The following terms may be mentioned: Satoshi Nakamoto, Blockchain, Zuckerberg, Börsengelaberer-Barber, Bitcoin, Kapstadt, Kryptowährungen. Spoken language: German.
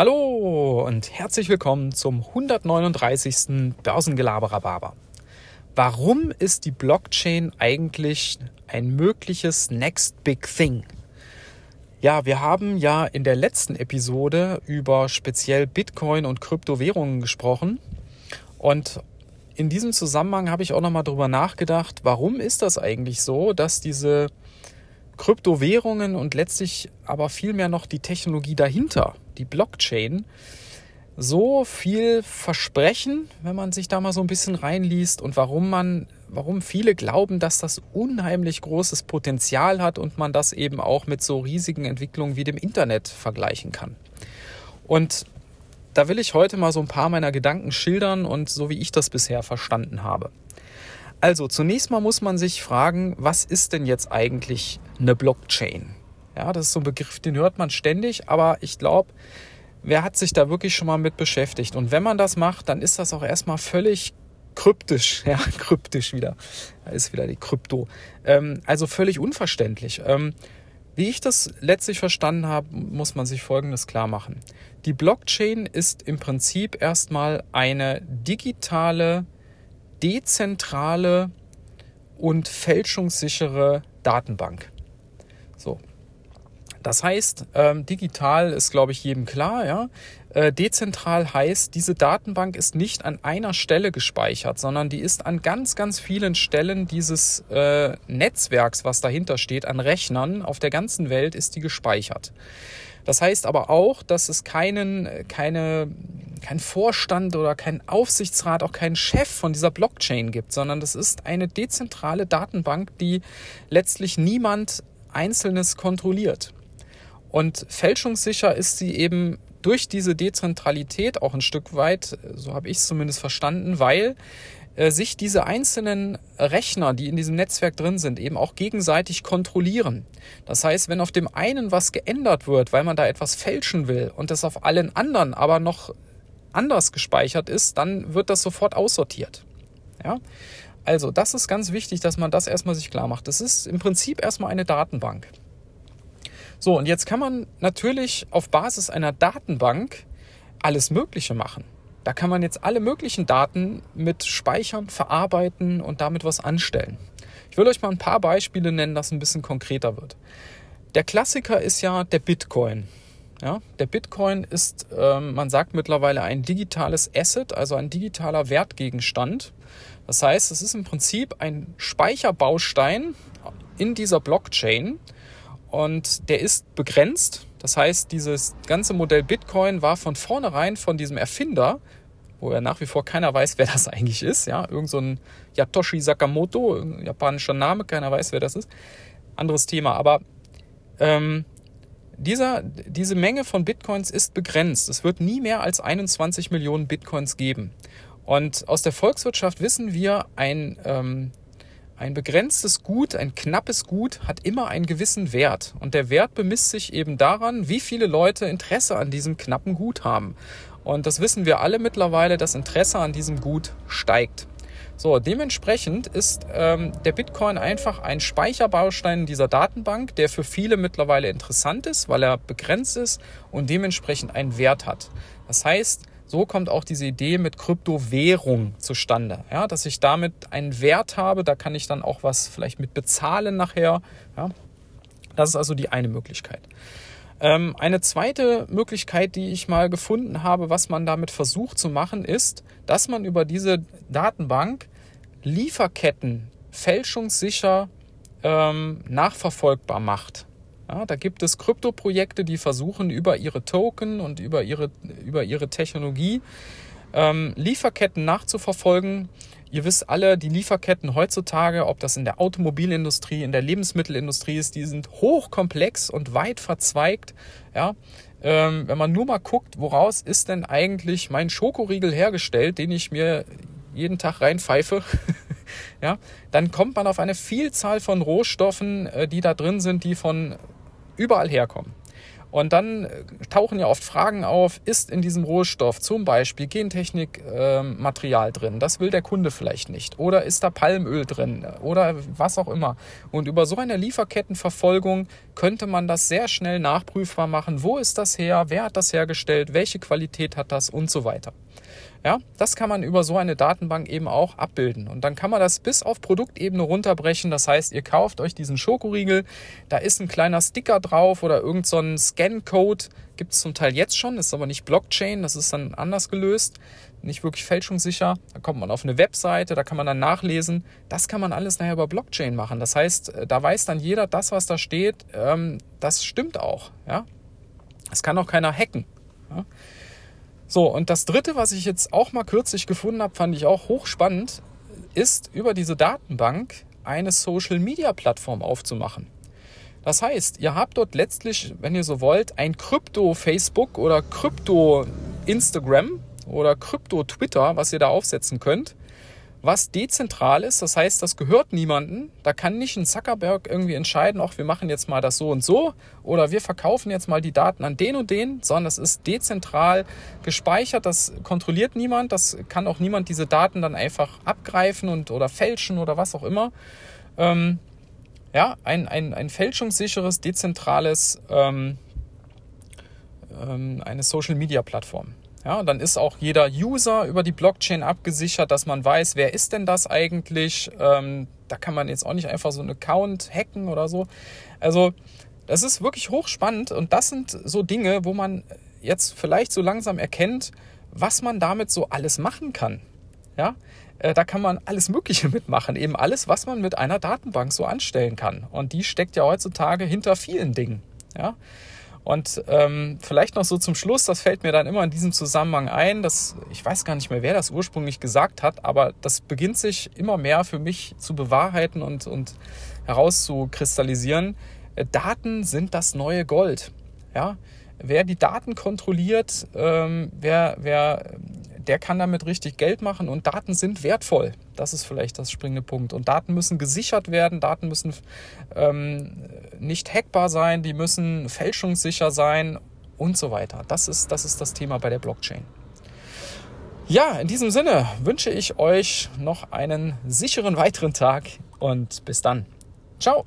Hallo und herzlich willkommen zum 139. Börsengelaberer-Barber. Warum ist die Blockchain eigentlich ein mögliches Next Big Thing? Ja, wir haben ja in der letzten Episode über speziell Bitcoin und Kryptowährungen gesprochen. Und in diesem Zusammenhang habe ich auch nochmal drüber nachgedacht, warum ist das eigentlich so, dass diese Kryptowährungen und letztlich aber vielmehr noch die Technologie dahinter, die Blockchain, so viel versprechen, wenn man sich da mal so ein bisschen reinliest und warum viele glauben, dass das unheimlich großes Potenzial hat und man das eben auch mit so riesigen Entwicklungen wie dem Internet vergleichen kann. Und da will ich heute mal so ein paar meiner Gedanken schildern und so wie ich das bisher verstanden habe. Also zunächst mal muss man sich fragen, was ist denn jetzt eigentlich eine Blockchain? Ja, das ist so ein Begriff, den hört man ständig, aber ich glaube, wer hat sich da wirklich schon mal mit beschäftigt? Und wenn man das macht, dann ist das auch erstmal völlig kryptisch. Ja, kryptisch wieder. Da ist wieder die Krypto. Also völlig unverständlich. Wie ich das letztlich verstanden habe, muss man sich Folgendes klar machen. Die Blockchain ist im Prinzip erstmal eine digitale, dezentrale und fälschungssichere Datenbank. So. Das heißt, digital ist, glaube ich, jedem klar. Ja? Dezentral heißt, diese Datenbank ist nicht an einer Stelle gespeichert, sondern die ist an ganz, ganz vielen Stellen dieses Netzwerks, was dahinter steht, an Rechnern auf der ganzen Welt ist die gespeichert. Das heißt aber auch, dass es keinen Vorstand oder keinen Aufsichtsrat, auch keinen Chef von dieser Blockchain gibt, sondern das ist eine dezentrale Datenbank, die letztlich niemand Einzelnes kontrolliert. Und fälschungssicher ist sie eben durch diese Dezentralität auch ein Stück weit, so habe ich es zumindest verstanden, weil sich diese einzelnen Rechner, die in diesem Netzwerk drin sind, eben auch gegenseitig kontrollieren. Das heißt, wenn auf dem einen was geändert wird, weil man da etwas fälschen will und das auf allen anderen aber noch anders gespeichert ist, dann wird das sofort aussortiert. Ja? Also das ist ganz wichtig, dass man das erstmal sich klar macht. Das ist im Prinzip erstmal eine Datenbank. So, und jetzt kann man natürlich auf Basis einer Datenbank alles Mögliche machen. Da kann man jetzt alle möglichen Daten mit speichern, verarbeiten und damit was anstellen. Ich will euch mal ein paar Beispiele nennen, dass es ein bisschen konkreter wird. Der Klassiker ist ja der Bitcoin. Ja, der Bitcoin ist, man sagt mittlerweile, ein digitales Asset, also ein digitaler Wertgegenstand. Das heißt, es ist im Prinzip ein Speicherbaustein in dieser Blockchain und der ist begrenzt. Das heißt, dieses ganze Modell Bitcoin war von vornherein von diesem Erfinder, wo ja nach wie vor keiner weiß, wer das eigentlich ist. Ja, irgend so ein Satoshi Nakamoto, ein japanischer Name, keiner weiß, wer das ist. Anderes Thema, aber Diese Menge von Bitcoins ist begrenzt. Es wird nie mehr als 21 Millionen Bitcoins geben. Und aus der Volkswirtschaft wissen wir, ein begrenztes Gut, ein knappes Gut hat immer einen gewissen Wert. Und der Wert bemisst sich eben daran, wie viele Leute Interesse an diesem knappen Gut haben. Und das wissen wir alle mittlerweile, dass Interesse an diesem Gut steigt. So, dementsprechend ist der Bitcoin einfach ein Speicherbaustein dieser Datenbank, der für viele mittlerweile interessant ist, weil er begrenzt ist und dementsprechend einen Wert hat. Das heißt, so kommt auch diese Idee mit Kryptowährung zustande, ja, dass ich damit einen Wert habe, da kann ich dann auch was vielleicht mit bezahlen nachher. Ja. Das ist also die eine Möglichkeit. Eine zweite Möglichkeit, die ich mal gefunden habe, was man damit versucht zu machen, ist, dass man über diese Datenbank Lieferketten fälschungssicher nachverfolgbar macht. Ja, da gibt es Kryptoprojekte, die versuchen, über ihre Token und über ihre Technologie Lieferketten nachzuverfolgen. Ihr wisst alle, die Lieferketten heutzutage, ob das in der Automobilindustrie, in der Lebensmittelindustrie ist, die sind hochkomplex und weit verzweigt. Ja, wenn man nur mal guckt, woraus ist denn eigentlich mein Schokoriegel hergestellt, den ich mir jeden Tag reinpfeife, ja, dann kommt man auf eine Vielzahl von Rohstoffen, die da drin sind, die von überall herkommen. Und dann tauchen ja oft Fragen auf, ist in diesem Rohstoff zum Beispiel Gentechnikmaterial drin? Das will der Kunde vielleicht nicht. Oder ist da Palmöl drin? Oder was auch immer. Und über so eine Lieferkettenverfolgung könnte man das sehr schnell nachprüfbar machen. Wo ist das her? Wer hat das hergestellt? Welche Qualität hat das? Und so weiter. Ja, das kann man über so eine Datenbank eben auch abbilden. Und dann kann man das bis auf Produktebene runterbrechen. Das heißt, ihr kauft euch diesen Schokoriegel, da ist ein kleiner Sticker drauf oder irgend so ein Scan-Code. Gibt es zum Teil jetzt schon, ist aber nicht Blockchain, das ist dann anders gelöst, nicht wirklich fälschungssicher. Da kommt man auf eine Webseite, da kann man dann nachlesen. Das kann man alles nachher über Blockchain machen. Das heißt, da weiß dann jeder, das, was da steht, das stimmt auch. Ja? Das kann auch keiner hacken. Ja? So, und das Dritte, was ich jetzt auch mal kürzlich gefunden habe, fand ich auch hochspannend, ist über diese Datenbank eine Social-Media-Plattform aufzumachen. Das heißt, ihr habt dort letztlich, wenn ihr so wollt, ein Krypto-Facebook oder Krypto-Instagram oder Krypto-Twitter, was ihr da aufsetzen könnt, was dezentral ist. Das heißt, das gehört niemandem. Da kann nicht ein Zuckerberg irgendwie entscheiden, ach, wir machen jetzt mal das so und so oder wir verkaufen jetzt mal die Daten an den und den, sondern das ist dezentral gespeichert. Das kontrolliert niemand. Das kann auch niemand diese Daten dann einfach abgreifen und oder fälschen oder was auch immer. Ja, ein fälschungssicheres, dezentrales, eine Social-Media-Plattform. Ja, und dann ist auch jeder User über die Blockchain abgesichert, dass man weiß, wer ist denn das eigentlich? Da kann man jetzt auch nicht einfach so einen Account hacken oder so. Also das ist wirklich hochspannend und das sind so Dinge, wo man jetzt vielleicht so langsam erkennt, was man damit so alles machen kann. Ja, da kann man alles Mögliche mitmachen, eben alles, was man mit einer Datenbank so anstellen kann. Und die steckt ja heutzutage hinter vielen Dingen. Ja? Und vielleicht noch so zum Schluss, das fällt mir dann immer in diesem Zusammenhang ein, dass, ich weiß gar nicht mehr, wer das ursprünglich gesagt hat, aber das beginnt sich immer mehr für mich zu bewahrheiten und herauszukristallisieren. Daten sind das neue Gold. Ja? Wer die Daten kontrolliert, der kann damit richtig Geld machen und Daten sind wertvoll. Das ist vielleicht das springende Punkt. Und Daten müssen gesichert werden, Daten müssen nicht hackbar sein, die müssen fälschungssicher sein und so weiter. Das ist das Thema bei der Blockchain. Ja, in diesem Sinne wünsche ich euch noch einen sicheren weiteren Tag und bis dann. Ciao!